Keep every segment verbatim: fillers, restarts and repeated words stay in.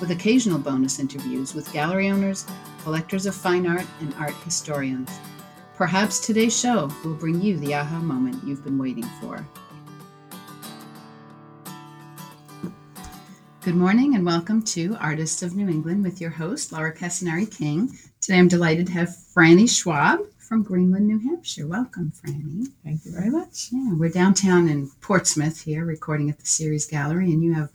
with occasional bonus interviews with gallery owners, collectors of fine art, and art historians. Perhaps today's show will bring you the aha moment you've been waiting for. Good morning and welcome to Artists of New England with your host, Laura Casanari-King. Today I'm delighted to have Franny Schwab from Greenland, New Hampshire. Welcome, Franny. Thank you very much. Yeah, we're downtown in Portsmouth here, recording at the Ceres Gallery, and you have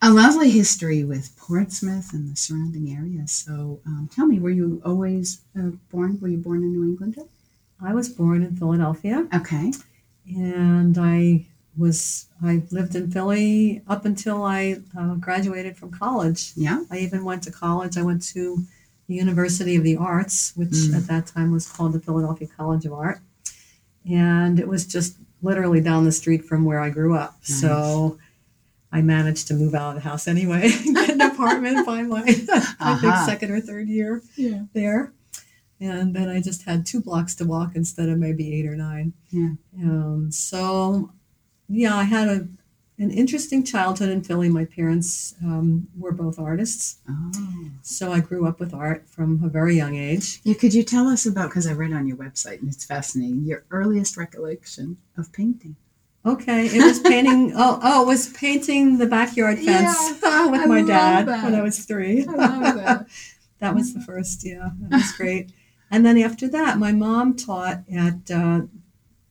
a lovely history with Portsmouth and the surrounding area. So um, tell me, were you always uh, born, were you born in New England? I was born in Philadelphia. Okay. And I... was I lived in Philly up until I uh, graduated from college. Yeah. I even went to college. I went to the University of the Arts, which mm. at that time was called the Philadelphia College of Art. And it was just literally down the street from where I grew up. Nice. So I managed to move out of the house anyway, get an apartment by my uh-huh. I think second or third year yeah. there. And then I just had two blocks to walk instead of maybe eight or nine. Yeah. Um, so... Yeah, I had a an interesting childhood in Philly. My parents um, were both artists, oh. so I grew up with art from a very young age. Yeah, could you tell us about, because I read on your website, and it's fascinating, your earliest recollection of painting? Okay, it was painting, oh, oh, it was painting the backyard fence yeah, with I my dad that. when I was three. I love that. That was the first, yeah, that was great. And then after that, my mom taught at uh,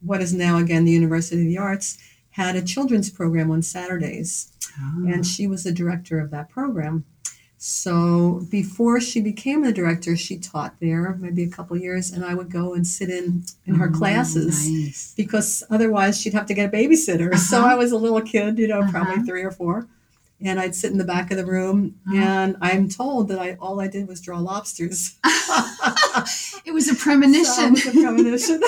what is now, again, the University of the Arts, had a children's program on Saturdays, oh. and she was the director of that program. So before she became the director, she taught there maybe a couple of years, and I would go and sit in, in her oh, classes nice. because otherwise she'd have to get a babysitter. Uh-huh. So I was a little kid, you know, uh-huh. probably three or four, and I'd sit in the back of the room, uh-huh. and I'm told that I all I did was draw lobsters. It was a premonition. So it was a premonition.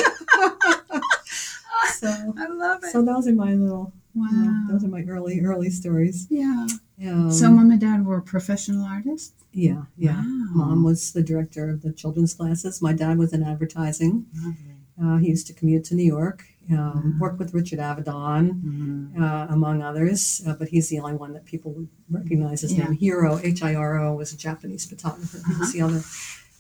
So I love it. So those are my little, wow. You know, those are my early, early stories. Yeah. Um, so mom and dad were professional artists? Yeah, yeah. Wow. Mom was the director of the children's classes. My dad was in advertising. Uh, he used to commute to New York, um, wow. work with Richard Avedon, mm-hmm. uh, among others. Uh, but he's the only one that people would recognize his yeah. name. Hiro, H I R O, was a Japanese photographer. Uh-huh. He was the other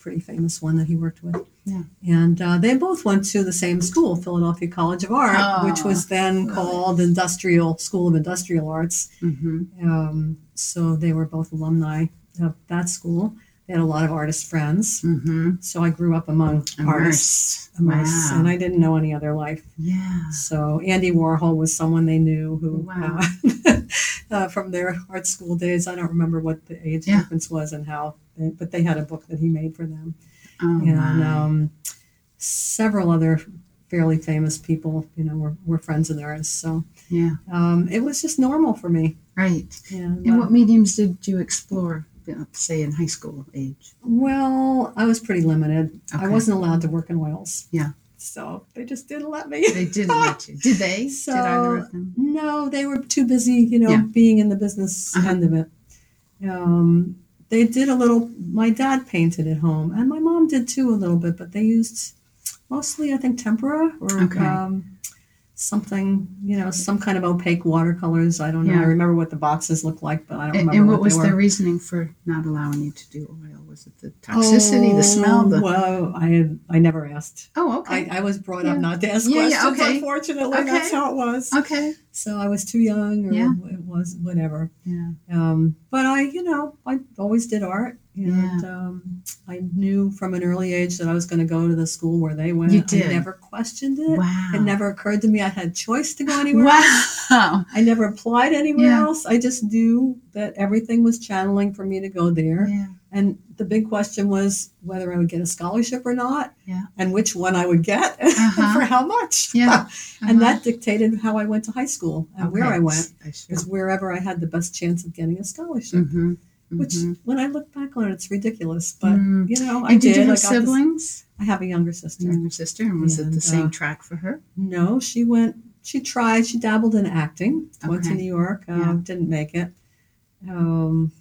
pretty famous one that he worked with. Yeah. And uh, they both went to the same school, Philadelphia College of Art, oh, which was then really. called Industrial School of Industrial Arts. Mm-hmm. Um, so they were both alumni of that school. They had a lot of artist friends. Mm-hmm. So I grew up among immersed. artists. Immersed. Wow. And I didn't know any other life. Yeah. So Andy Warhol was someone they knew who, wow. uh, uh, from their art school days, I don't remember what the age yeah. difference was and how, they, but they had a book that he made for them. Oh, and um, several other fairly famous people, you know, were, were friends of theirs. So yeah, um, it was just normal for me. Right. And, and what uh, mediums did you explore, you know, say, in high school age? Well, I was pretty limited. Okay. I wasn't allowed to work in oils. Yeah. So they just didn't let me. They didn't let you. Did they? So, did either of them? No, they were too busy, you know, yeah. being in the business uh-huh. end of it. Um They did a little, my dad painted at home, and my mom did too a little bit, but they used mostly, I think, tempera or okay. um, something, you know, some kind of opaque watercolors. I don't yeah. know. I remember what the boxes looked like, but I don't remember and what, what was they were. Their reasoning for not allowing you to do oil? Was it the toxicity, oh, the smell? The... Well, I I never asked. Oh, okay. I, I was brought yeah. up not to ask yeah, questions, yeah, okay. unfortunately. Okay. That's how it was. Okay. So I was too young or yeah. it was whatever. Yeah. Um, but I, you know, I always did art. And yeah. um, I knew from an early age that I was going to go to the school where they went. You did. I never questioned it. Wow. It never occurred to me I had choice to go anywhere wow. else. I never applied anywhere yeah. else. I just knew that everything was channeling for me to go there. Yeah. And the big question was whether I would get a scholarship or not yeah. and which one I would get uh-huh. and for how much. Yeah. Uh-huh. And that dictated how I went to high school and okay. where I went. Because wherever I had the best chance of getting a scholarship. Mm-hmm. Which, mm-hmm. when I look back on it, it's ridiculous. But, mm. you know, I and did. Did you have I got siblings? This, I have a younger sister. Younger sister, and was and, it the same uh, track for her? No, she went, she tried, she dabbled in acting, okay. went to New York, uh, yeah. didn't make it. Um,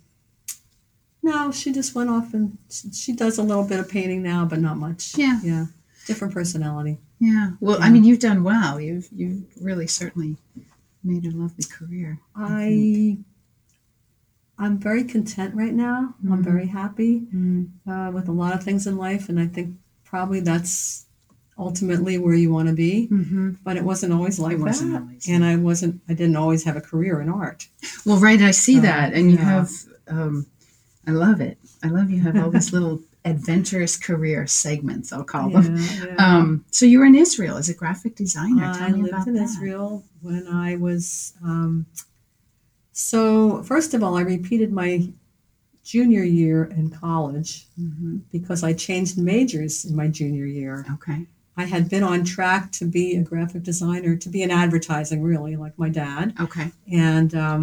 no, she just went off and she, she does a little bit of painting now, but not much. Yeah. Yeah. Different personality. Yeah. Well, yeah. I mean, you've done well. You've, you've really certainly made a lovely career. I, I I'm very content right now. Mm-hmm. I'm very happy mm-hmm. uh, with a lot of things in life. And I think probably that's ultimately where you want to be. Mm-hmm. But it wasn't always like it wasn't that. Always. And I wasn't, I didn't always have a career in art. Well, right. I see so, that. And you yeah. have, um, I love it. I love you have all these little adventurous career segments, I'll call yeah, them. Yeah. Um, so you were in Israel as a graphic designer. Tell I me lived about in that. Israel when I was... Um, So first of all, I repeated my junior year in college mm-hmm. because I changed majors in my junior year. Okay. I had been on track to be a graphic designer, to be in advertising, really, like my dad. Okay. And um,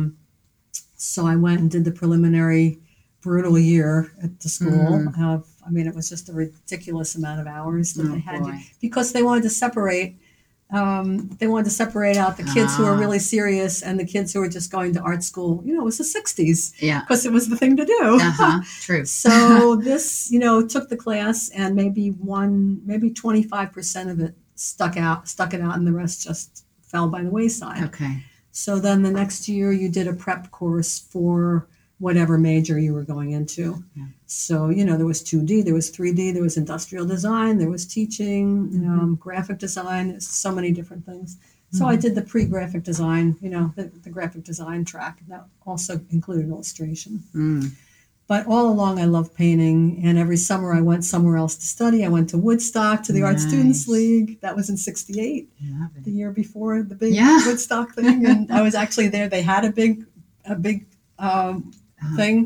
so I went and did the preliminary brutal year at the school. Mm. Uh, I mean, it was just a ridiculous amount of hours that oh, I had boy. to, because they wanted to separate Um, they wanted to separate out the kids ah. who are really serious and the kids who are just going to art school. You know, it was the sixties yeah. because it was the thing to do. Uh-huh. True. So this, you know, took the class and maybe one, maybe twenty-five percent of it stuck out, stuck it out, and the rest just fell by the wayside. Okay. So then the next year you did a prep course for whatever major you were going into. Yeah. So, you know, there was two D, there was three D, there was industrial design, there was teaching, mm-hmm. um, graphic design, so many different things. Mm-hmm. So I did the pre-graphic design, you know, the, the graphic design track. That also included illustration. Mm. But all along, I loved painting. And every summer, I went somewhere else to study. I went to Woodstock, to the nice. Art Students League. That was in sixty-eight, the year before the big yeah. Woodstock thing. And I was actually there. They had a big, a big, um, Uh-huh. thing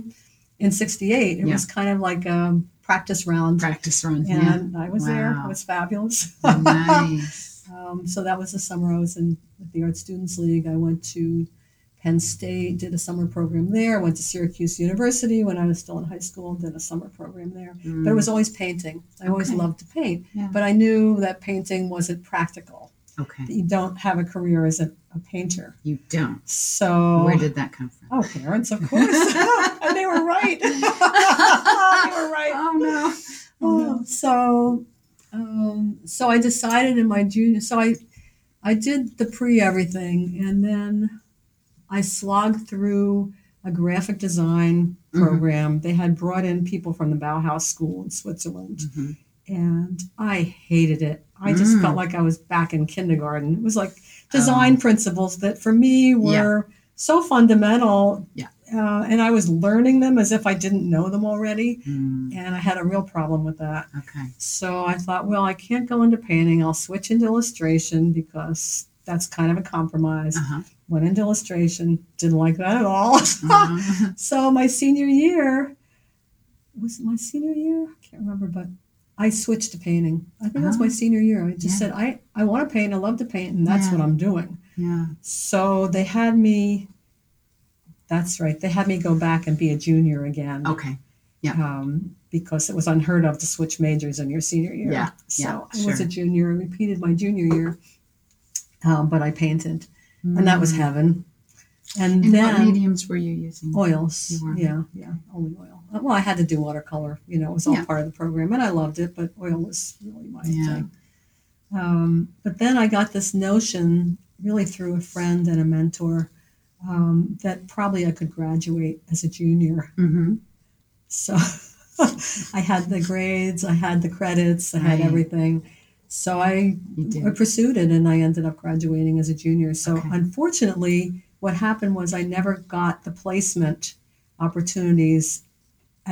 in sixty-eight. It yeah. was kind of like a practice round. Practice round, and yeah. I was wow. there. It was fabulous. Nice. um, so that was the summer I was in with the Art Students League. I went to Penn State, did a summer program there. Went to Syracuse University when I was still in high school, did a summer program there. Mm. But it was always painting. I okay. always loved to paint. Yeah. But I knew that painting wasn't practical. Okay. You don't have a career as a, a painter. You don't. So where did that come from? Oh, parents, of course. And they were right. They were right. Oh no. Oh, no. So, um, so I decided in my junior. So I, I did the pre everything, and then I slogged through a graphic design program. Mm-hmm. They had brought in people from the Bauhaus School in Switzerland. Mm-hmm. And I hated it. I just mm. felt like I was back in kindergarten. It was like design oh. principles that for me were yeah. so fundamental. Yeah. Uh, and I was learning them as if I didn't know them already. Mm. And I had a real problem with that. Okay. So I thought, well, I can't go into painting. I'll switch into illustration because that's kind of a compromise. Uh-huh. Went into illustration. Didn't like that at all. Uh-huh. So my senior year, was it my senior year? I can't remember, but I switched to painting. I think oh. that's my senior year. I just yeah. said, I, I want to paint. I love to paint. And that's yeah. what I'm doing. Yeah. So they had me, that's right. They had me go back and be a junior again. Okay. Yeah. Um, because it was unheard of to switch majors in your senior year. Yeah. So yeah. I sure. was a junior, repeated my junior year. Um, but I painted mm. and that was heaven. And, and then, what mediums were you using? Oils. You yeah. Yeah. Only oil. Well, I had to do watercolor, you know, it was all yeah. part of the program and I loved it, but oil was really my yeah. thing. Um, but then I got this notion really through a friend and a mentor um, that probably I could graduate as a junior. Mm-hmm. So I had the grades, I had the credits, I had right. everything. So I, I pursued it and I ended up graduating as a junior. So okay. unfortunately, what happened was I never got the placement opportunities.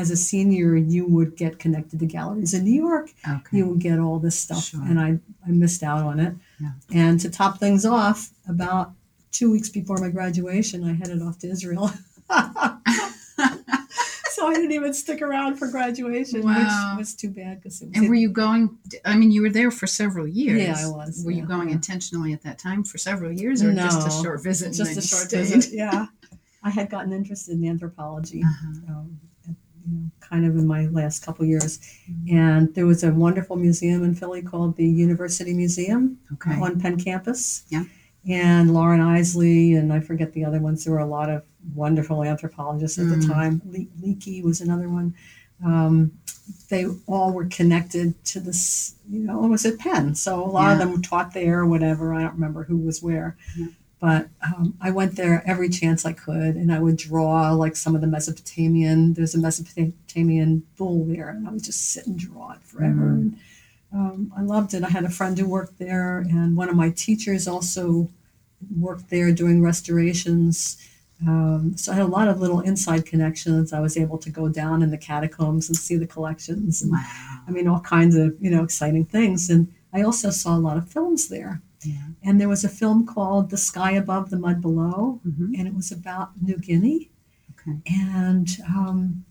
As a senior, you would get connected to galleries in New York. Okay. You would get all this stuff. Sure. And I, I missed out on it. Yeah. And to top things off, about two weeks before my graduation, I headed off to Israel. So I didn't even stick around for graduation, wow. which was too bad. Cause it was and it. Were you going, I mean, you were there for several years. Yeah, I was. Were yeah. you going intentionally at that time for several years or no, just a short visit? Just a short stayed? visit, yeah. I had gotten interested in anthropology. Uh-huh. um, you know, kind of in my last couple of years. Mm-hmm. And there was a wonderful museum in Philly called the University Museum okay. on Penn campus. Yeah. And Lauren Isley, and I forget the other ones. There were a lot of wonderful anthropologists at mm. the time. Le- Leakey was another one. Um, they all were connected to this, you know, almost at Penn. So a lot yeah. of them taught there or whatever. I don't remember who was where. Yeah. But um, I went there every chance I could, and I would draw like some of the Mesopotamian. There's a Mesopotamian bull there, and I would just sit and draw it forever. Mm. And, um, I loved it. I had a friend who worked there, and one of my teachers also worked there doing restorations. Um, so I had a lot of little inside connections. I was able to go down in the catacombs and see the collections. And, wow. I mean, all kinds of, you know, exciting things. And I also saw a lot of films there. Yeah. And there was a film called The Sky Above, The Mud Below, mm-hmm. and it was about New Guinea. Okay. And, um,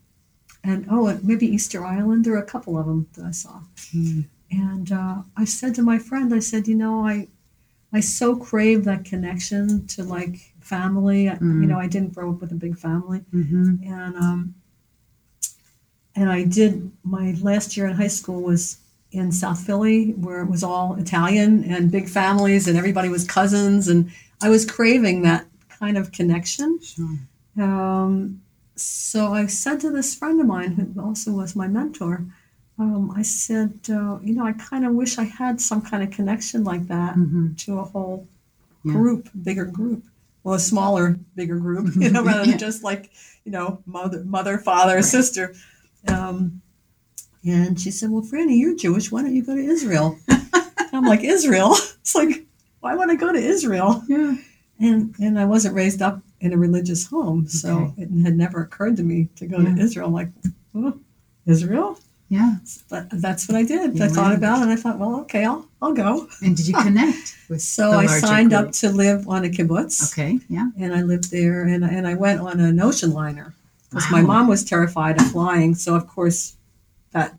and oh, maybe Easter Island. There were a couple of them that I saw. Mm. And uh, I said to my friend, I said, you know, I I so crave that connection to, like, family. Mm. I, you know, I didn't grow up with a big family. Mm-hmm. And um, and I did, my last year in high school was in South Philly, where it was all Italian and big families and everybody was cousins. And I was craving that kind of connection. Sure. Um, so I said to this friend of mine, who also was my mentor, Um, I said, uh, you know, I kind of wish I had some kind of connection like that mm-hmm. to a whole yeah. group, bigger group, well, a smaller, bigger group, you know, rather yeah. than just like, you know, mother, mother, father, sister. Um, and she said, well, Franny, you're Jewish. Why don't you go to Israel? I'm like, Israel? It's like, why would I go to Israel? Yeah. And and I wasn't raised up in a religious home, okay. so it had never occurred to me to go yeah. to Israel. I'm like, oh, Israel? Yeah, but that's what I did. You I went. thought about it, and I thought, well, okay, I'll I'll go. And did you connect with so the I signed group? up to live on a kibbutz. Okay, yeah. And I lived there, and and I went on an ocean liner because wow. my mom was terrified of flying. So of course, that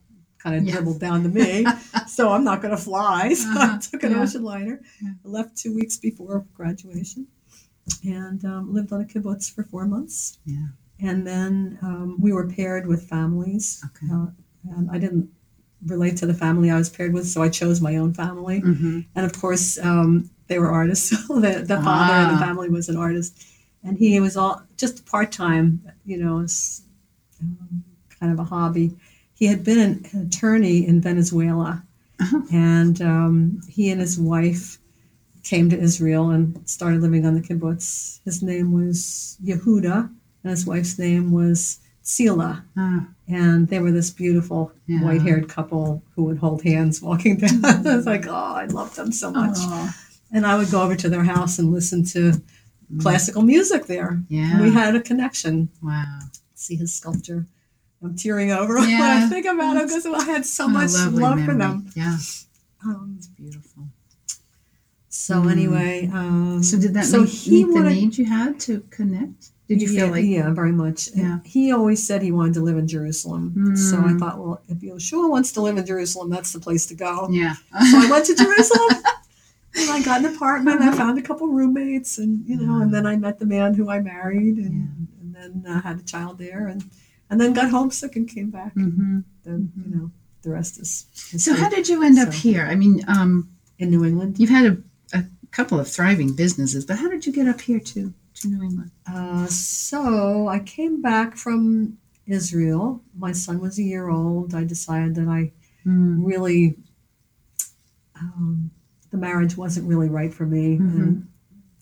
kind of yes. dribbled down to me. So I'm not going to fly. So uh-huh. I took an yeah. ocean liner. Yeah. I left two weeks before graduation, and um, lived on a kibbutz for four months. Yeah, and then um, we were paired with families. Okay. Uh, And I didn't relate to the family I was paired with, so I chose my own family. Mm-hmm. And of course, um, they were artists. So the, the ah. father of the family was an artist, and he was all just part time, you know, um, kind of a hobby. He had been an, an attorney in Venezuela, uh-huh. and um, he and his wife came to Israel and started living on the kibbutz. His name was Yehuda, and his wife's name was Sila. Ah. And they were this beautiful yeah. white-haired couple who would hold hands walking down. I was like, oh, I love them so much. Aww. And I would go over to their house and listen to classical music there. Yeah. We had a connection. Wow. See his sculpture. I'm tearing over yeah. when I think about it because I had so much love memory. for them. Yeah. Um, it's beautiful. So mm. anyway. Um, so did that so meet, he meet wanted, the need you had to connect? Did you yeah, feel like? Yeah, very much. Yeah. He always said he wanted to live in Jerusalem. Mm. So I thought, well, if Yeshua wants to live in Jerusalem, that's the place to go. Yeah. So I went to Jerusalem and I got an apartment. I found a couple roommates and, you know, and then I met the man who I married and, yeah. and then uh, had a child there and, and then got homesick and came back. Mm-hmm. And then, you know, the rest is history. So how did you end so, up here? I mean, um, in New England? You've had a, a couple of thriving businesses, but how did you get up here too? New England. Uh, so I came back from Israel. My son was a year old. I decided that I mm. really, um, the marriage wasn't really right for me. Mm-hmm. And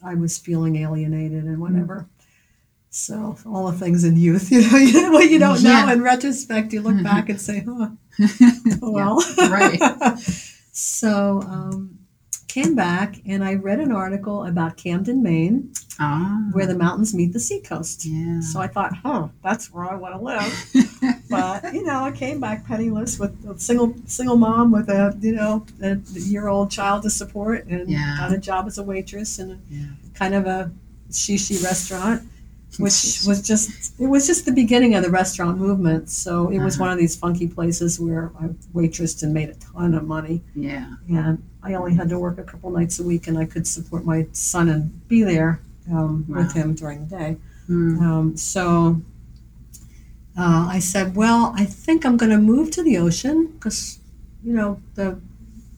I was feeling alienated and whatever. Mm. So all the things in youth, you know, you, well, you don't yeah. know. In retrospect, you look back and say, huh, oh, well. Yeah, right. So um, came back and I read an article about Camden, Maine. Ah. Where the mountains meet the seacoast. Yeah. So I thought, huh, that's where I want to live. But, you know, I came back penniless with a single single mom with a, you know, a year-old child to support and yeah. got a job as a waitress in a, yeah. kind of a shishi restaurant, which was just, it was just the beginning of the restaurant movement. So it was uh-huh. one of these funky places where I waitressed and made a ton of money. Yeah. And I only had to work a couple nights a week and I could support my son and be there. Um, wow. with him during the day. Mm. Um, so uh, I said, well, I think I'm going to move to the ocean because, you know, the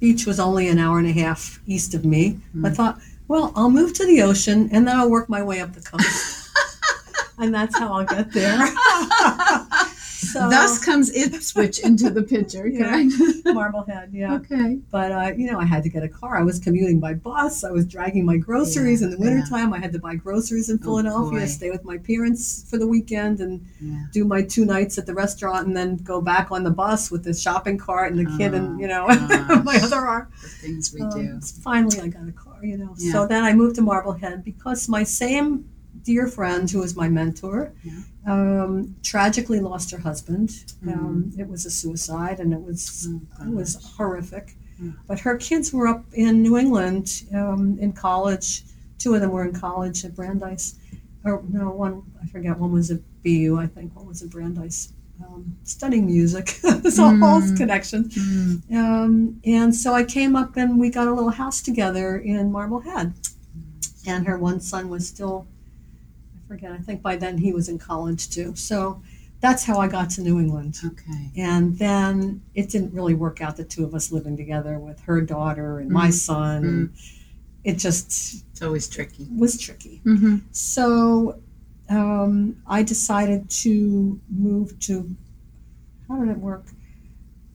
beach was only an hour and a half east of me. Mm-hmm. I thought, well, I'll move to the ocean and then I'll work my way up the coast. And that's how I'll get there. So, thus comes Ipswich into the picture. Yeah, Marblehead, yeah. Okay. But, uh, you know, I had to get a car. I was commuting by bus. I was dragging my groceries yeah, in the wintertime. Yeah. I had to buy groceries in Philadelphia, oh, stay with my parents for the weekend, and yeah. do my two nights at the restaurant, and then go back on the bus with the shopping cart and the kid oh, and, you know, my other arm. The things we um, do. Finally, I got a car, you know. Yeah. So then I moved to Marblehead because my same dear friend who was my mentor yeah. um, tragically lost her husband. Mm-hmm. Um, it was a suicide, and it was oh, it was horrific. Yeah. But her kids were up in New England um, in college. Two of them were in college at Brandeis. Or no, one, I forget, one was at B U, I think, one was at Brandeis, um, studying music. There's a mm. whole connection. Mm. Um, and so I came up and we got a little house together in Marblehead. Mm. And her one son was still... Again, I think by then he was in college too. So that's how I got to New England. Okay. And then it didn't really work out, the two of us living together with her daughter and mm-hmm. my son. Mm-hmm. It just... It's always tricky. Was tricky. Mm-hmm. So um, I decided to move to... How did it work?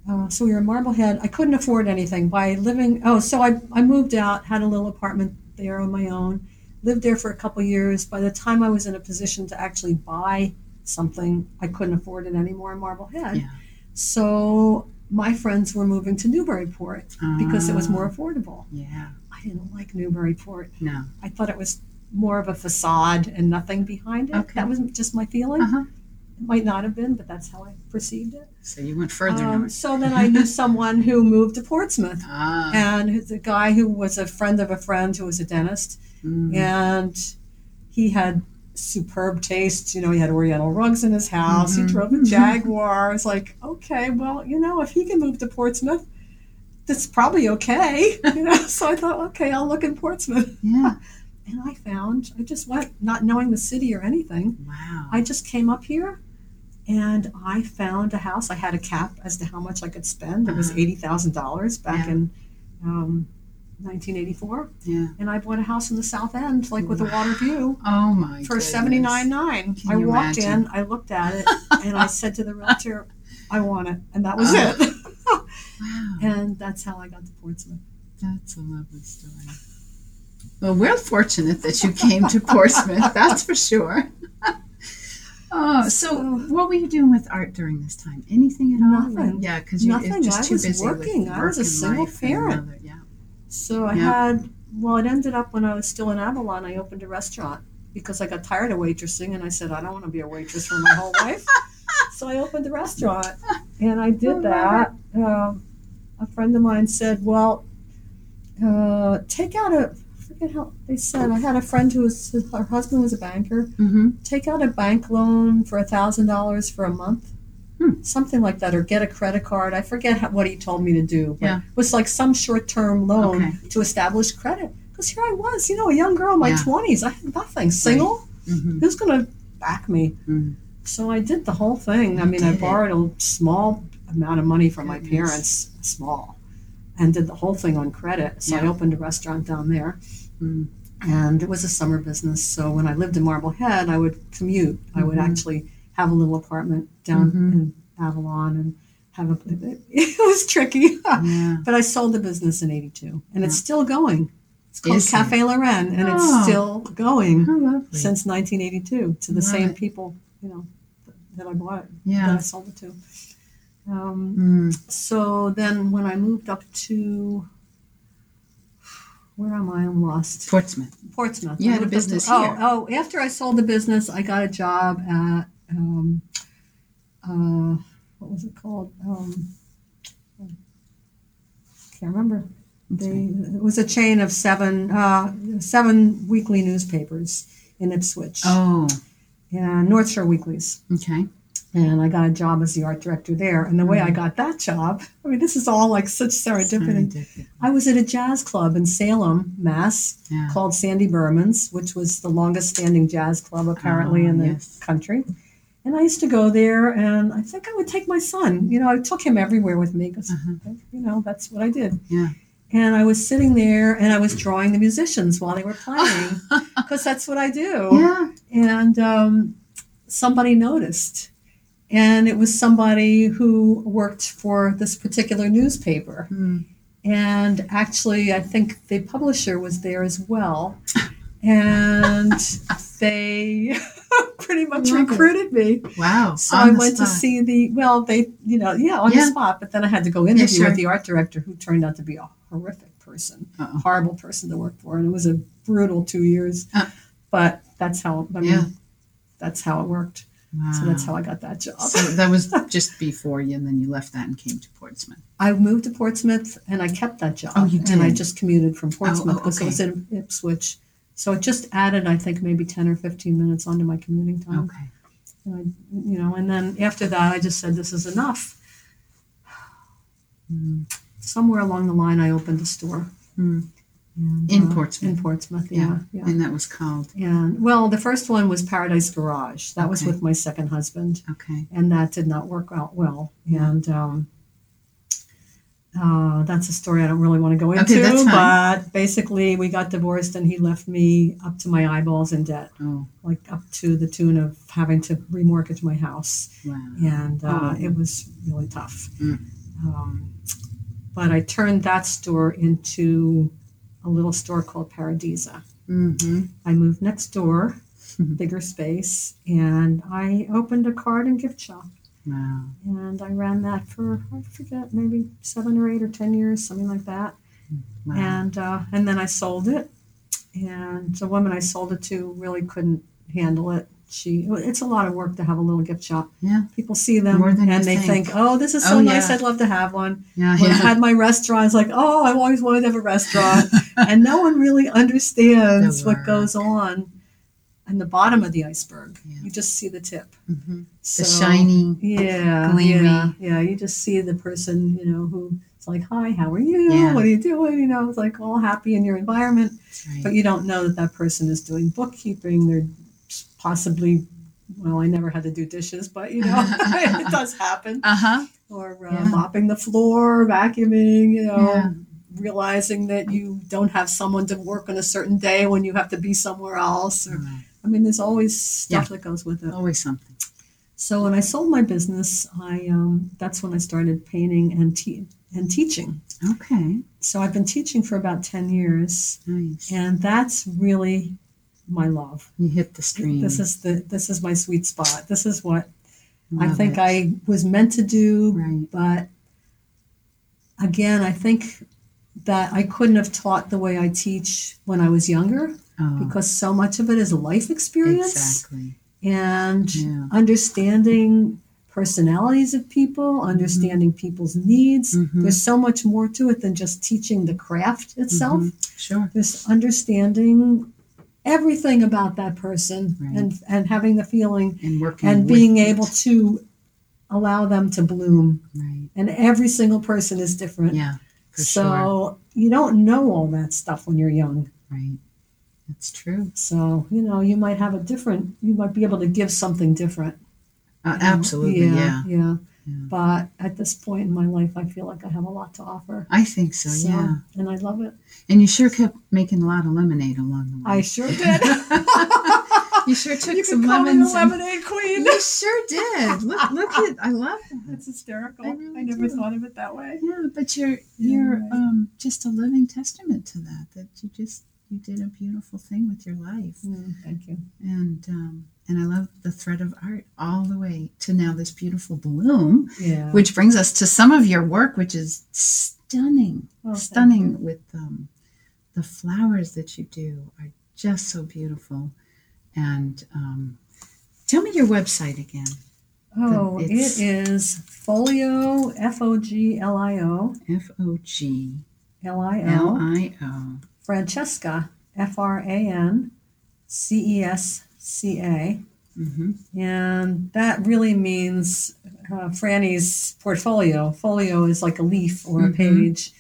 Uh, so we were in Marblehead. I couldn't afford anything by living... Oh, so I, I moved out, had a little apartment there on my own. Lived there for a couple of years. By the time I was in a position to actually buy something, I couldn't afford it anymore in Marblehead. Yeah. So my friends were moving to Newburyport uh, because it was more affordable. Yeah, I didn't like Newburyport. No. I thought it was more of a facade and nothing behind it. Okay. That was just my feeling. Uh-huh. It might not have been, but that's how I perceived it. So you went further um, north. So then I knew someone who moved to Portsmouth. Ah. And the guy who was a friend of a friend who was a dentist. Mm. And he had superb taste. You know, he had Oriental rugs in his house. Mm-hmm. He drove a Jaguar. I was like, okay, well, you know, if he can move to Portsmouth, that's probably okay. You know, so I thought, okay, I'll look in Portsmouth. Yeah. And I found, I just went, not knowing the city or anything. Wow. I just came up here and I found a house. I had a cap as to how much I could spend. It was eighty thousand dollars back yeah. in... Um, nineteen eighty-four. Yeah. And I bought a house in the South End, like with a water view. Oh my For seventy-nine thousand nine hundred dollars. I walked imagine? in, I looked at it, and I said to the realtor, I want it. And that was oh. it. Wow. And that's how I got to Portsmouth. That's a lovely story. Well, we're fortunate that you came to Portsmouth, that's for sure. Oh, so what were you doing with art during this time? Anything at Nothing. all? Nothing. Yeah, because you were just I too busy working. With work I was a single parent. Yeah. So I yep. had, well, it ended up when I was still in Avalon, I opened a restaurant because I got tired of waitressing and I said, I don't want to be a waitress for my whole life. So I opened a restaurant and I did oh, that. Uh, a friend of mine said, well, uh, take out a, I forget how they said, I had a friend who was, her husband was a banker, mm-hmm. take out a bank loan for one thousand dollars for a month. Something like that, or get a credit card. I forget how, what he told me to do. But yeah. It was like some short-term loan okay. to establish credit. Because here I was, you know, a young girl in my yeah. twenties. I had nothing. Single? Right. Mm-hmm. Who's going to back me? Mm-hmm. So I did the whole thing. You I mean, did. I borrowed a small amount of money from Goodness. my parents, small, and did the whole thing on credit. So yeah. I opened a restaurant down there. Mm. And it was a summer business. So when I lived in Marblehead, I would commute. Mm-hmm. I would actually... have a little apartment down mm-hmm. in Avalon and have a, it, it was tricky, yeah. but I sold the business in eighty-two and yeah. it's still going. It's called Is Cafe it? Lorraine and oh. it's still going since nineteen eighty-two to the right. same people, you know, that I bought it, yeah. that I sold it to. Um, mm. So then when I moved up to, where am I? I'm lost. Portsmouth. Portsmouth. You I had a business to, here. Oh, oh, after I sold the business, I got a job at, Um, uh, what was it called? Um, I can't remember. They, it was a chain of seven, uh, seven weekly newspapers in Ipswich. Oh. Yeah, North Shore Weeklies. Okay. And I got a job as the art director there. And the way mm-hmm. I got that job, I mean, this is all like such serendipity. serendipity. I was at a jazz club in Salem, Mass, yeah. called Sandy Berman's, which was the longest standing jazz club apparently oh, in the yes. country. And I used to go there, and I think I would take my son. You know, I took him everywhere with me because, uh-huh. you know, that's what I did. Yeah. And I was sitting there, and I was drawing the musicians while they were playing because that's what I do. Yeah. And um, somebody noticed. And it was somebody who worked for this particular newspaper. Hmm. And actually, I think the publisher was there as well. And they pretty much Love recruited it. me. Wow. So on I went spot. to see the, well, they, you know, yeah, on yeah. the spot. But then I had to go interview yeah, sure. with the art director, who turned out to be a horrific person, Uh-oh. horrible person to work for. And it was a brutal two years. Uh, but that's how, I mean, yeah. that's how it worked. Wow. So that's how I got that job. So that was just before you, and then you left that and came to Portsmouth. I moved to Portsmouth, and I kept that job. Oh, you did? And I just commuted from Portsmouth oh, oh, because okay. I was in Ipswich. So it just added, I think, maybe ten or fifteen minutes onto my commuting time. Okay. And I, you know, and then after that, I just said, this is enough. Mm. Somewhere along the line, I opened a store. Mm. And, in uh, Portsmouth. In Portsmouth, yeah, yeah. yeah. And that was called? And well, the first one was Paradise Garage. That okay. was with my second husband. Okay. And that did not work out well. Yeah. And um, uh, that's a story I don't really want to go into. Okay, that's fine. But basically, we got divorced, and he left me up to my eyeballs in debt. Oh. Like up to the tune of having to remortgage my house. Wow. And uh, oh. it was really tough. Mm. Um, but I turned that store into a little store called Paradisa. Mm-hmm. I moved next door, bigger space, and I opened a card and gift shop. Wow. And I ran that for, I forget, maybe seven or eight or ten years, something like that. Wow. And uh, and then I sold it. And the woman I sold it to really couldn't handle it. She, it's a lot of work to have a little gift shop. Yeah. People see them and they think. think, oh, this is so oh, nice. Yeah. I'd love to have one. Yeah, when yeah. I had my restaurant, it's like, oh, I've always wanted to have a restaurant. And no one really understands what goes on in the bottom of the iceberg. Yeah. You just see the tip. Mm-hmm. So, the shiny, yeah, gleamy. Yeah, yeah, you just see the person, you know, who it's like, hi, how are you? Yeah. What are you doing? You know, it's like all happy in your environment. Right. But you don't know that that person is doing bookkeeping. They're possibly, well, I never had to do dishes, but, you know, it does happen. Uh-huh. Or uh, yeah. mopping the floor, vacuuming, you know, yeah. realizing that you don't have someone to work on a certain day when you have to be somewhere else. Or, right. I mean, there's always stuff yeah. that goes with it. Always something. So when I sold my business, I um, that's when I started painting and te- and teaching. Okay. So I've been teaching for about ten years. Nice. And that's really my love. You hit the stream. This is the this is my sweet spot. This is what love I think it. I was meant to do. Right. But again, I think that I couldn't have taught the way I teach when I was younger oh. because so much of it is life experience. Exactly. And yeah. understanding personalities of people, understanding mm-hmm. people's needs. Mm-hmm. There's so much more to it than just teaching the craft itself. Mm-hmm. Sure. There's understanding everything about that person right. and, and having the feeling and, working and being it. able to allow them to bloom. Right. And every single person is different. Yeah, for so sure. you don't know all that stuff when you're young. Right. That's true. So, you know, you might have a different, you might be able to give something different. Uh, absolutely. Yeah, yeah. Yeah. Yeah. But at this point in my life, I feel like I have a lot to offer. I think so, so, yeah. And I love it. And you sure kept making a lot of lemonade along the way. I sure did. You sure took you some lemons. You can call me the lemonade queen. You sure did. Look, look at, I love that. That's hysterical. I, really I never do. thought of it that way. Yeah, but you're you're yeah. um, just a living testament to that. That you just you did a beautiful thing with your life. Mm, thank you. And. Um, And I love the thread of art all the way to now this beautiful bloom, yeah. which brings us to some of your work, which is stunning, oh, stunning with um, the flowers that you do are just so beautiful. And um, tell me your website again. Oh, it is Folio, F O G L I O. F O G L I O. L I O. Francesca, F R A N C E S. C A, mm-hmm. and that really means uh, Franny's portfolio. Folio is like a leaf or a mm-hmm. page,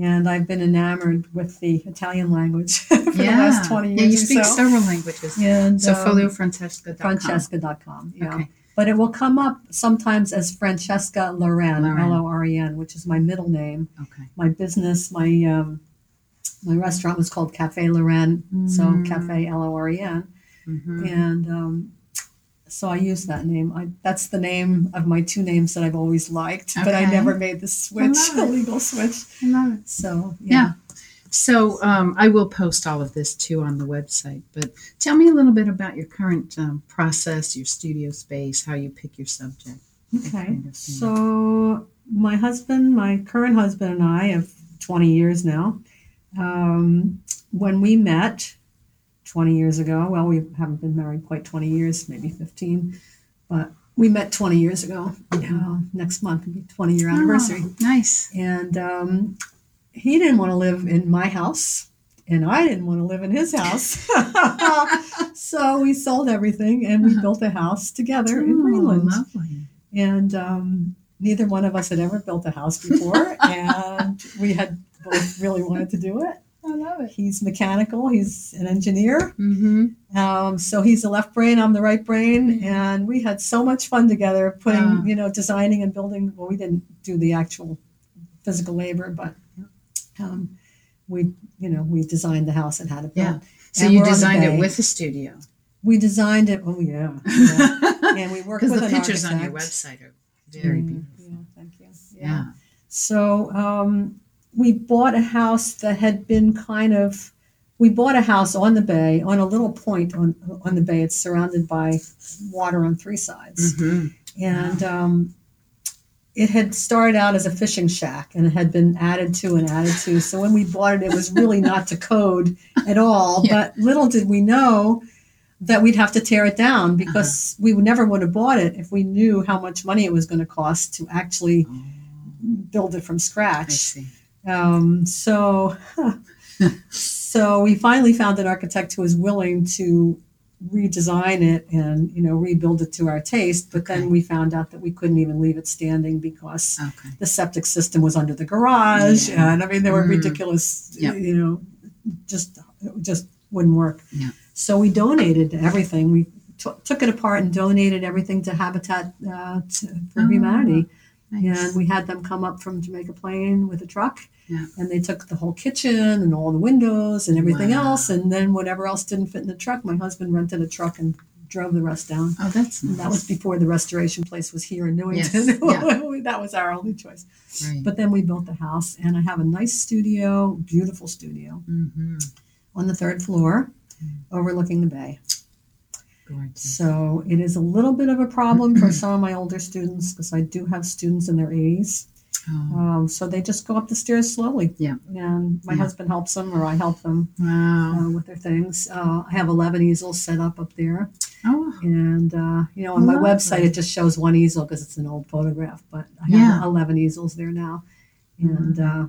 and I've been enamored with the Italian language for yeah. the last twenty years. Yeah, you speak so. several languages. And, so um, folio francesca dot com. Francesca dot com, yeah. Okay. but it will come up sometimes as Francesca Loren, Loren. L O R E N, which is my middle name. Okay. My business, my um, my restaurant was called Cafe Loren, mm. so Cafe L O R E N. Mm-hmm. And um, so I use that name. I, that's the name of my two names that I've always liked, okay. but I never made the switch, the legal switch. I love it. So, yeah. yeah. So um, I will post all of this, too, on the website. But tell me a little bit about your current um, process, your studio space, how you pick your subject. Okay. Kind of so my husband, my current husband and I have twenty years now. Um, when we met twenty years ago, well, we haven't been married quite twenty years, maybe fifteen, but we met twenty years ago. Mm-hmm. Uh, next month would be twenty-year anniversary. Oh, nice. And um he didn't want to live in my house, and I didn't want to live in his house. So we sold everything, and we built a house together oh, in Greenland. Lovely. And um, neither one of us had ever built a house before, and we had both really wanted to do it. I love it. He's mechanical. He's an engineer. Mm-hmm. Um, so he's the left brain. I'm the right brain. Mm-hmm. And we had so much fun together putting, yeah. you know, designing and building. Well, we didn't do the actual physical labor, but Um, we, you know, we designed the house and had it built. Yeah. So and you designed it with a studio. We designed it. Oh yeah. yeah. And we worked with the an pictures architect. On your website are very beautiful. Yeah, thank you. Yeah. yeah. So um, we bought a house that had been kind of. We bought a house on the bay, on a little point on on the bay. It's surrounded by water on three sides, mm-hmm. and. Wow. Um, It had started out as a fishing shack, and it had been added to and added to. So when we bought it, it was really not to code at all. Yeah. But little did we know that we'd have to tear it down, because uh-huh. we never would have bought it if we knew how much money it was going to cost to actually oh. build it from scratch. I see. Um, so, so we finally found an architect who was willing to redesign it and, you know, rebuild it to our taste. But okay. then we found out that we couldn't even leave it standing, because okay. the septic system was under the garage. Yeah. And I mean, there were mm. ridiculous, yep. you know, just, it just wouldn't work. Yep. So we donated everything. We t- took it apart and donated everything to Habitat uh, to, for oh, Humanity. Nice. And we had them come up from Jamaica Plain with a truck. Yeah. And they took the whole kitchen and all the windows and everything wow. else. And then whatever else didn't fit in the truck, my husband rented a truck and drove the rest down. Oh, that's nice. And that was before the restoration place was here in Newington. Yes. Yeah. That was our only choice. Right. But then we built the house. And I have a nice studio, beautiful studio, mm-hmm. on the third floor, mm-hmm. overlooking the bay. Gorgeous. So it is a little bit of a problem for some of my older students, because I do have students in their eighties. Oh. Um, so they just go up the stairs slowly. Yeah. And my yeah. husband helps them, or I help them wow. uh, with their things. Uh, I have eleven easels set up up there. Oh. And, uh, you know, on Lovely. My website, it just shows one easel because it's an old photograph. But I yeah. have eleven easels there now. And mm-hmm. uh,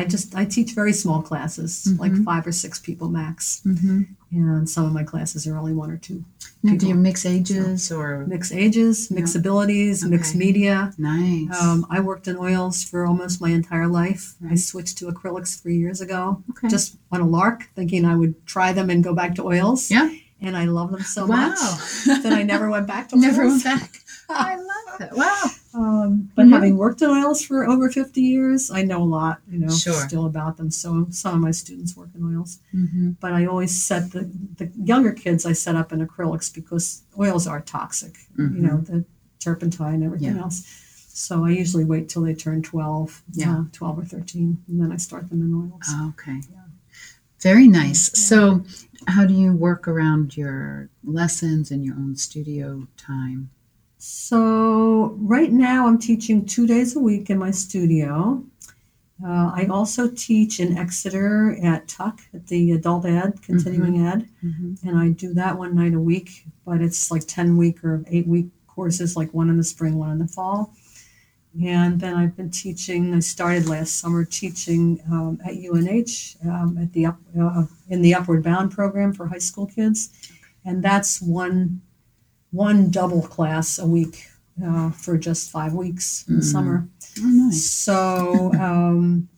I just, I teach very small classes, mm-hmm. like five or six people max. Mm-hmm. And some of my classes are only one or two. Now, do you mix ages so, or? Mix ages, mix yeah. abilities, okay. mix media. Nice. Um, I worked in oils for almost my entire life. Right. I switched to acrylics three years ago, okay. just on a lark, thinking I would try them and go back to oils. Yeah. And I love them so wow. much that I never went back to oils. Never went back. I love it. Wow. Um, but mm-hmm. having worked in oils for over fifty years, I know a lot, you know, sure. still about them. So some of my students work in oils. Mm-hmm. But I always set the, the younger kids, I set up in acrylics, because oils are toxic, mm-hmm. you know, the turpentine, everything yeah. else. So I usually wait till they turn twelve, yeah. uh, twelve or thirteen, and then I start them in oils. Oh, okay. Yeah. Very nice. Yeah. So how do you work around your lessons and your own studio time? So right now I'm teaching two days a week in my studio. Uh, I also teach in Exeter at Tuck, at the adult ed, continuing mm-hmm. ed. Mm-hmm. And I do that one night a week, but it's like ten-week or eight-week courses, like one in the spring, one in the fall. And then I've been teaching, I started last summer teaching um, at U N H um, at the up, uh, in the Upward Bound program for high school kids. And that's one one double class a week uh, for just five weeks in mm. the summer. Oh, nice. So, um,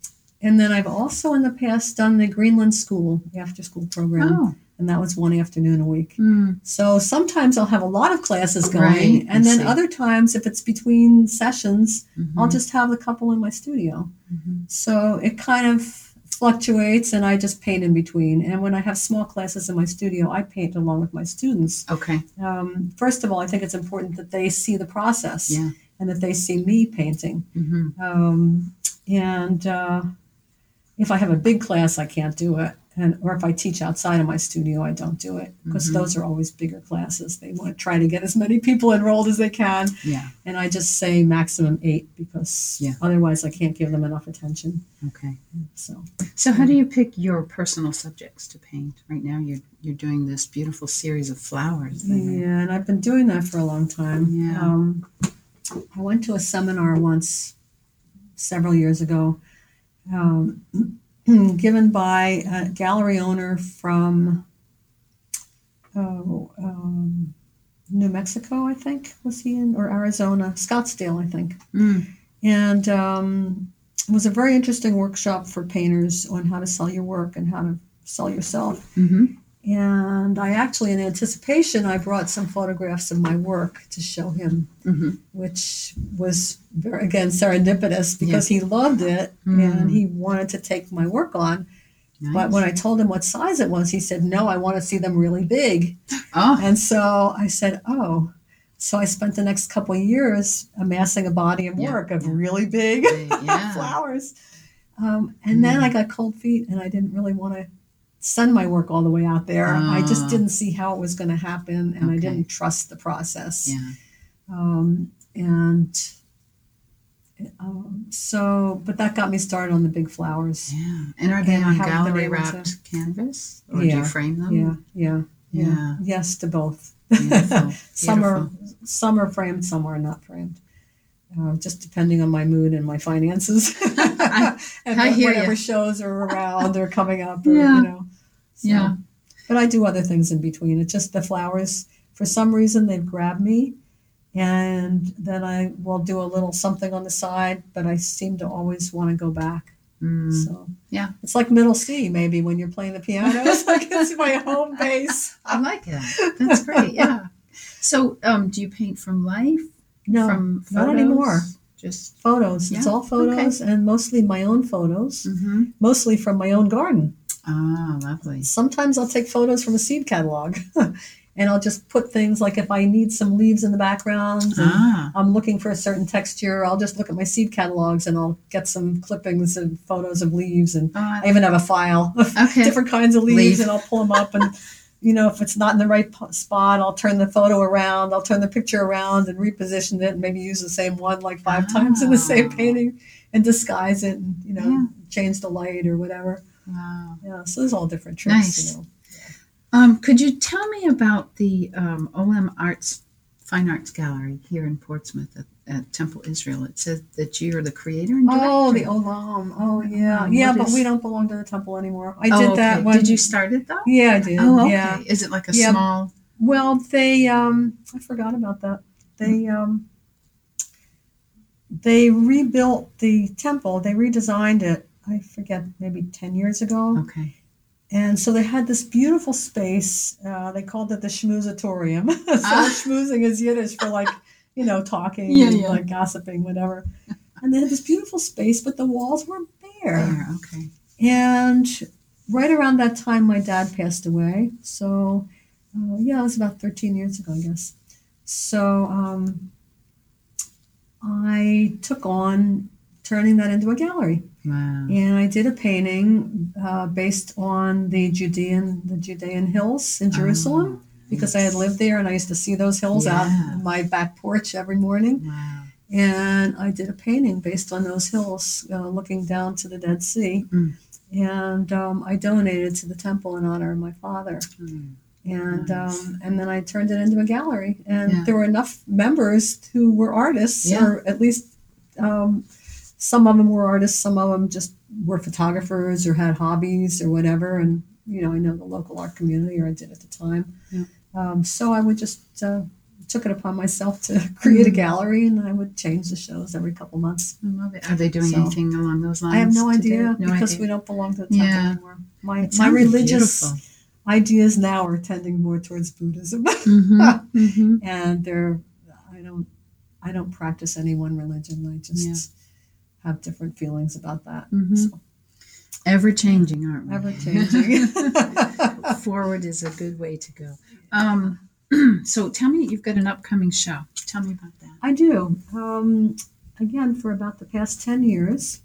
and then I've also in the past done the Greenland School after school program. Oh, And that was one afternoon a week. Mm. So sometimes I'll have a lot of classes going. Right. And then other times, if it's between sessions, mm-hmm. I'll just have a couple in my studio. Mm-hmm. So it kind of fluctuates, and I just paint in between. And when I have small classes in my studio, I paint along with my students. Okay. Um, first of all, I think it's important that they see the process yeah. and that they see me painting. Mm-hmm. Um, and uh, if I have a big class, I can't do it. And, or if I teach outside of my studio, I don't do it because mm-hmm. those are always bigger classes. They want to try to get as many people enrolled as they can. Yeah. And I just say maximum eight because yeah. otherwise I can't give them enough attention. Okay. So, so how do you pick your personal subjects to paint? Right now you're you're doing this beautiful series of flowers. Thing. Yeah, and I've been doing that for a long time. Yeah. Um, I went to a seminar once several years ago. Um given by a gallery owner from oh, um, New Mexico, I think, was he in, or Arizona, Scottsdale, I think. Mm. And um, it was a very interesting workshop for painters on how to sell your work and how to sell yourself. Mm-hmm. And I actually, in anticipation, I brought some photographs of my work to show him, mm-hmm. which was, very, again, serendipitous because yeah. he loved it mm-hmm. and he wanted to take my work on. Nice. But when I told him what size it was, he said, no, I want to see them really big. Oh. And so I said, oh. So I spent the next couple of years amassing a body of yeah. work of yeah. really big yeah. flowers. Um, and yeah. then I got cold feet and I didn't really want to send my work all the way out there. Uh, I just didn't see how it was going to happen, and okay. I didn't trust the process. Yeah. Um, and um, so, but that got me started on the big flowers. Yeah. And are they and on gallery-wrapped canvas, or yeah, do you frame them? Yeah, yeah, yeah. yeah. Yes to both. Beautiful. Some are some are framed, some are not framed. Uh, just depending on my mood and my finances, I, and I hear whatever you. Shows are around or coming up, or, yeah. you know. So, yeah. But I do other things in between. It's just the flowers. For some reason, they've grabbed me, and then I will do a little something on the side. But I seem to always want to go back. Mm. So yeah, it's like middle C maybe when you're playing the piano. It's like it's my home base. I like that. That's great. Yeah. So, um, do you paint from life? No, from not anymore. Just photos. Yeah. It's all photos okay. and mostly my own photos, mm-hmm. mostly from my own garden. Ah, lovely. Sometimes I'll take photos from a seed catalog and I'll just put things like if I need some leaves in the background, and ah. I'm looking for a certain texture, I'll just look at my seed catalogs and I'll get some clippings and photos of leaves. And oh, I, I even have a file of okay. different kinds of leaves Leaf. And I'll pull them up and... You know, if it's not in the right spot, I'll turn the photo around, I'll turn the picture around and reposition it and maybe use the same one like five oh. times in the same painting and disguise it and, you know, yeah. change the light or whatever. Wow. Yeah, so there's all different tricks. Nice. You know. Um, could you tell me about the um, O M Arts, Fine Arts Gallery here in Portsmouth at, at Temple Israel? It says that you're the creator and director. Oh, the O L A M. Oh, yeah. Um, yeah, but is... we don't belong to the temple anymore. I oh, did that okay. when... Did you start it, though? Yeah, I did. Oh, okay. Yeah. Is it like a yeah. small... Well, they... Um, I forgot about that. They um, they rebuilt the temple. They redesigned it, I forget, maybe ten years ago. Okay. And so they had this beautiful space. Uh, they called it the Schmoozatorium. So uh. schmoozing is Yiddish for like, you know, talking, yeah, and yeah. like gossiping, whatever. And they had this beautiful space, but the walls were bare. There, okay. And right around that time, my dad passed away. So, uh, yeah, it was about thirteen years ago, I guess. So um, I took on turning that into a gallery. Wow. And I did a painting uh, based on the Judean the Judean hills in Jerusalem, oh, because nice. I had lived there and I used to see those hills yeah. out on my back porch every morning. Wow. And I did a painting based on those hills, uh, looking down to the Dead Sea. Mm. And um, I donated to the temple in honor of my father. Mm. And nice. um, and then I turned it into a gallery. And yeah. there were enough members who were artists, yeah. or at least... Um, some of them were artists, some of them just were photographers or had hobbies or whatever. And, you know, I know the local art community, or I did at the time. Yeah. Um, so I would just uh, took it upon myself to create a gallery, and I would change the shows every couple months. I love it. Are they doing so, anything along those lines? I have no today? idea no because idea. we don't belong to the temple yeah. anymore. My, my religious, ideas now are tending more towards Buddhism. Mm-hmm, mm-hmm. And they're, I don't, I don't practice any one religion. I just yeah. have different feelings about that. Mm-hmm. So. Ever changing, aren't we? Ever changing. Forward is a good way to go. Um, so tell me, you've got an upcoming show. Tell me about that. I do. Um, again, for about the past ten years,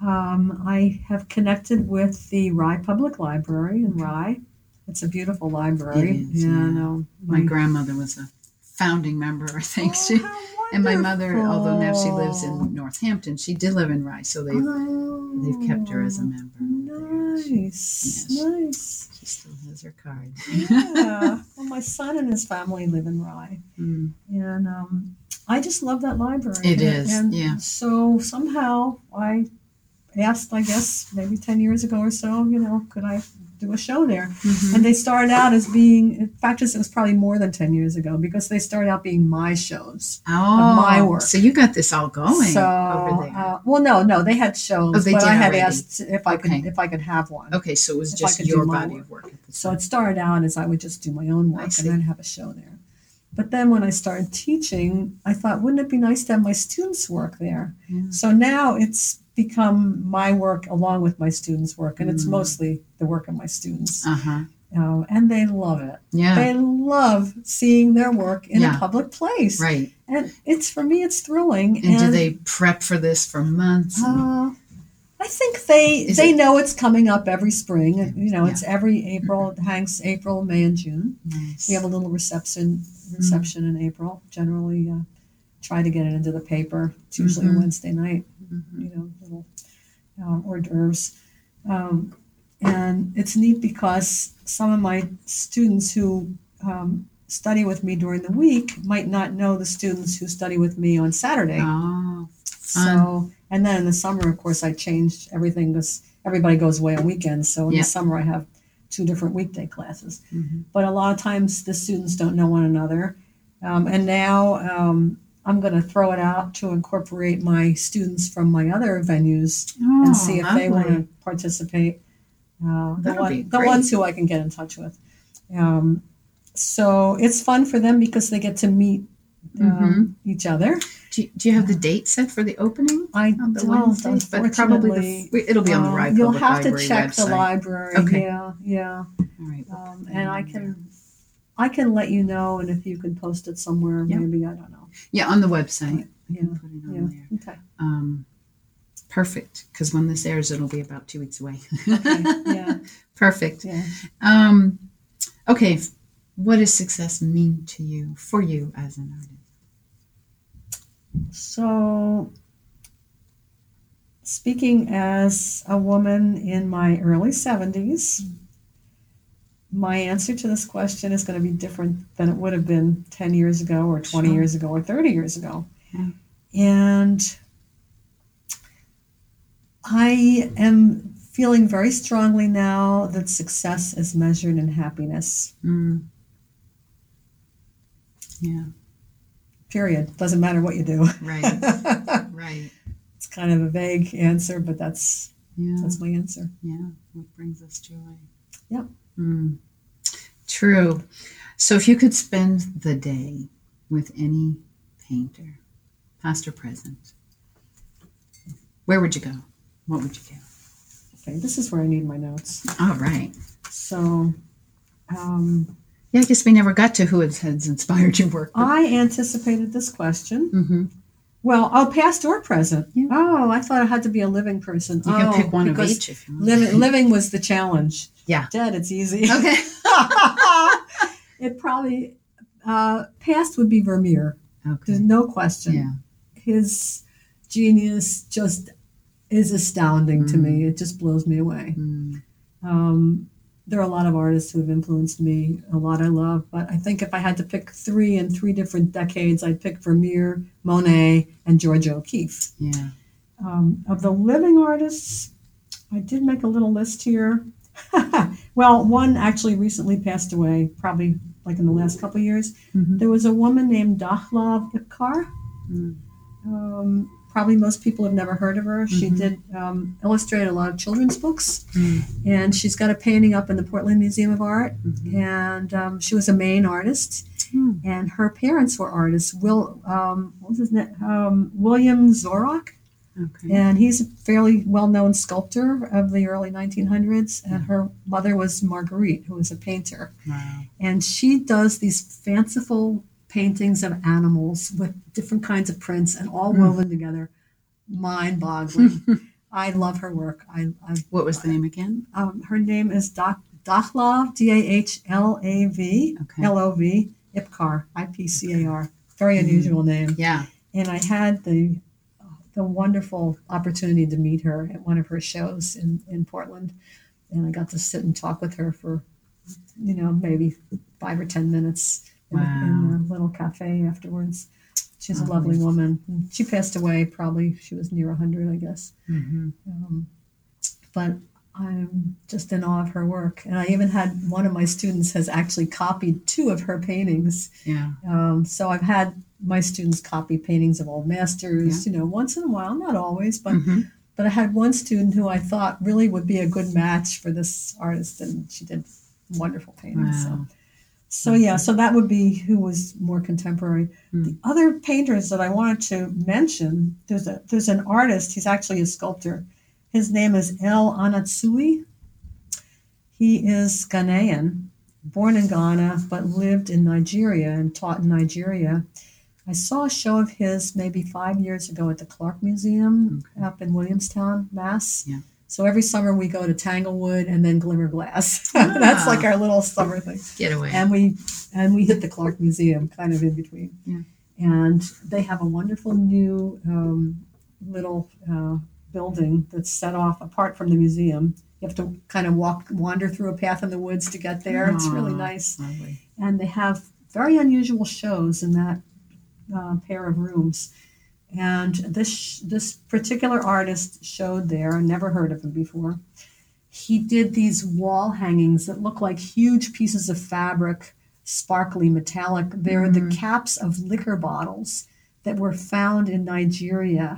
um, I have connected with the Rye Public Library in Rye. It's a beautiful library. It is, yeah, yeah. No, my, my grandmother was a founding member, I think. Oh, she and my mother, although now she lives in Northampton, she did live in Rye, so they've oh, they've kept her as a member. Nice, she, yeah, she, nice. She still has her card. Yeah. Well, my son and his family live in Rye, mm. and um, I just love that library. It and, is, and yeah. So somehow I asked, I guess maybe ten years ago or so, you know, could I do a show there? Mm-hmm. And they started out as being, in fact, it was probably more than ten years ago, because they started out being my shows, oh, my work. So you got this all going so, over there. Uh, well, no, no, they had shows, oh, they but did I had already. asked if I could okay. if I could have one. Okay, so it was just your body of work. work. So it started out as I would just do my own work and then have a show there. But then when I started teaching, I thought, wouldn't it be nice to have my students' work there? Yeah. So now it's become my work along with my students' work, and it's mm. mostly the work of my students. Uh-huh. Uh, and they love it. Yeah. They love seeing their work in yeah. a public place. Right. And it's, for me, it's thrilling. And, and do they prep for this for months? Uh, I think they Is they it, know it's coming up every spring. It, you know, yeah. it's every April. It hangs April, May, and June. Nice. We have a little reception reception mm. in April. Generally, uh, try to get it into the paper. It's usually mm-hmm. Wednesday night. You know, little uh, hors d'oeuvres. Um, and it's neat because some of my students who um, study with me during the week might not know the students who study with me on Saturday. Oh, so, and then in the summer, of course, I changed everything because everybody goes away on weekends. So in yeah. the summer, I have two different weekday classes. Mm-hmm. But a lot of times the students don't know one another. Um, and now, um, I'm going to throw it out to incorporate my students from my other venues oh, and see if lovely. they want to participate. Uh, the, one, the ones who I can get in touch with. Um, so it's fun for them because they get to meet um, mm-hmm. each other. Do you, do you have the date set for the opening? I on the don't, Wednesday, but probably the, it'll be on the Rye um, Public You'll have library to check website. the library. Okay. Yeah, yeah. All right. We'll um, and I can, I can let you know, and if you can post it somewhere, yep. maybe, I don't know. Yeah, on the website. I can yeah. put it on yeah. there. Okay. Um, perfect, because when this airs, it'll be about two weeks away. Okay. Yeah. Perfect. Yeah. Um, okay, what does success mean to you, for you as an artist? So, speaking as a woman in my early seventies, my answer to this question is going to be different than it would have been ten years ago or twenty sure. years ago or thirty years ago. Yeah. And I am feeling very strongly now that success is measured in happiness. Mm. Yeah. Period. Doesn't matter what you do. Right. Right. It's kind of a vague answer, but that's yeah. that's my answer. Yeah. What brings us joy. Yep. Mm, true. So if you could spend the day with any painter, past or present, where would you go? What would you do? Okay, this is where I need my notes. All right. So, um, yeah, I guess we never got to who has inspired your work. I anticipated this question. Mm-hmm. Well, oh, past or present. Yeah. Oh, I thought it had to be a living person. You can oh, pick one of each if you want. Living, living was the challenge. Yeah. Dead, it's easy. Okay. It probably, uh, past would be Vermeer. Okay. There's no question. Yeah. His genius just is astounding mm. to me. It just blows me away. Mm. Um, there are a lot of artists who have influenced me, a lot I love, but I think if I had to pick three in three different decades, I'd pick Vermeer, Monet, and George O'Keeffe. Yeah. Um, of the living artists, I did make a little list here. Well, one actually recently passed away, probably like in the last couple of years. Mm-hmm. There was a woman named Dahla Ipkar. Mm. Um, probably most people have never heard of her. Mm-hmm. She did um, illustrate a lot of children's books, mm-hmm. and she's got a painting up in the Portland Museum of Art, mm-hmm. and um, she was a Maine artist, mm-hmm. and her parents were artists. Will, um, what was his name? Um, William Zorach. Okay. And he's a fairly well-known sculptor of the early nineteen hundreds. And her mother was Marguerite, who was a painter. Wow. And she does these fanciful paintings of animals with different kinds of prints and all mm. woven together. Mind-boggling. I love her work. I, I What was the I, name again? Um, her name is Dahlav, D A H L A V, okay. L O V, Ipcar, I P C A R. Very unusual mm. name. Yeah. And I had the... the wonderful opportunity to meet her at one of her shows in, in Portland. And I got to sit and talk with her for, you know, maybe five or ten minutes in, wow. a, in a little cafe afterwards. She's oh, a lovely nice. woman. She passed away probably, she was near one hundred, I guess. Mm-hmm. Um, but I'm just in awe of her work. And I even had one of my students has actually copied two of her paintings. Yeah. Um, so I've had my students copy paintings of old masters, yeah. you know, once in a while, not always, but mm-hmm. but I had one student who I thought really would be a good match for this artist, and she did wonderful paintings. Wow. So, so yeah, so that would be who was more contemporary. Mm. The other painters that I wanted to mention, there's a there's an artist, he's actually a sculptor. His name is El Anatsui. He is Ghanaian, born in Ghana, but lived in Nigeria and taught in Nigeria. I saw a show of his maybe five years ago at the Clark Museum okay. up in Williamstown, Mass. Yeah. So every summer we go to Tanglewood and then Glimmerglass. Ah. That's like our little summer thing. Get away. And we and we hit the Clark Museum kind of in between. Yeah. And they have a wonderful new um, little uh, building that's set off apart from the museum. You have to kind of walk, wander through a path in the woods to get there. Aww, it's really nice. Lovely. And they have very unusual shows in that Uh, pair of rooms, and this sh- this particular artist showed there. I never heard of him before. He did these wall hangings that look like huge pieces of fabric, sparkly metallic. They're mm-hmm. the caps of liquor bottles that were found in Nigeria,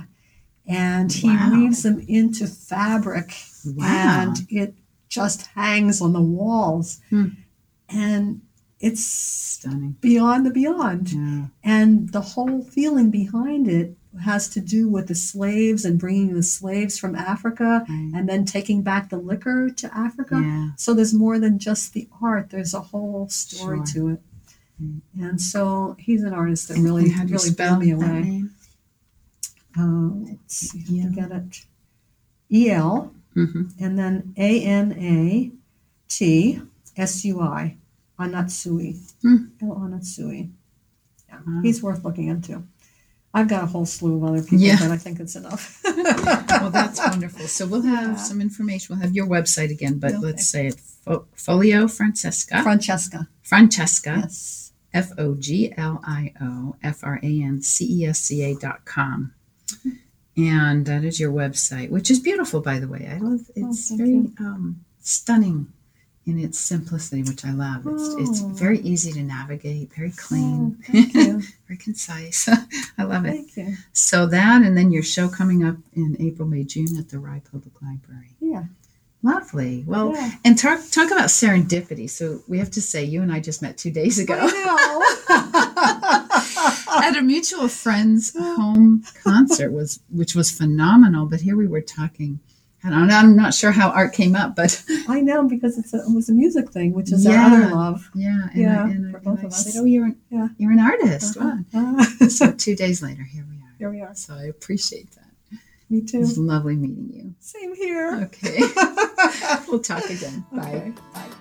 and he wow. weaves them into fabric, wow. and it just hangs on the walls, hmm. and it's stunning, beyond the beyond. Yeah. And the whole feeling behind it has to do with the slaves and bringing the slaves from Africa right. and then taking back the liquor to Africa. Yeah. So there's more than just the art. There's a whole story sure. to it. Mm. And so he's an artist that and, really, and really blew me away. Uh, let's see if yeah. I get it. E L mm-hmm. and then A N A T S U I. Anatsui. Mm. El Anatsui. Yeah. Wow. He's worth looking into. I've got a whole slew of other people, yeah. but I think it's enough. Well, that's wonderful. So we'll have yeah. some information. We'll have your website again, but okay. let's say it. Fo- Folio Francesca. Francesca. Francesca. Yes. F O G L I O F R A N C E S C A dot com. And that is your website, which is beautiful, by the way. I love it. It's oh, very um, stunning. In its simplicity, which I love. Oh. It's it's very easy to navigate, very clean, oh, thank you. Very concise. I love it. Thank you. So that, and then your show coming up in April, May, June at the Rye Public Library. Yeah. Lovely. Well, yeah. and talk talk about serendipity. So we have to say, you and I just met two days ago. I know. At a mutual friend's home concert, was which was phenomenal. But here we were talking. And I'm not sure how art came up, but I know because it's a, it was a music thing, which is yeah. our other love. Yeah, and yeah. I, and for I, both and of I us. Said, "Oh, you're an, yeah. you're an artist." Uh-huh. Wow. Uh-huh. So two days later, here we are. Here we are. So I appreciate that. Me too. It was lovely meeting you. Same here. Okay, we'll talk again. Bye. Okay. Bye.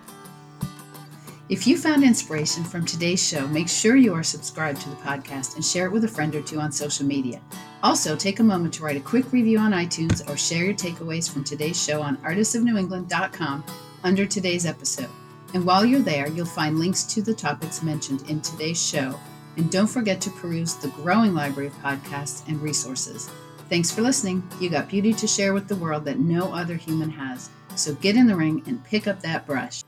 If you found inspiration from today's show, make sure you are subscribed to the podcast and share it with a friend or two on social media. Also, take a moment to write a quick review on iTunes or share your takeaways from today's show on artists of new england dot com under today's episode. And while you're there, you'll find links to the topics mentioned in today's show. And don't forget to peruse the growing library of podcasts and resources. Thanks for listening. You got beauty to share with the world that no other human has. So get in the ring and pick up that brush.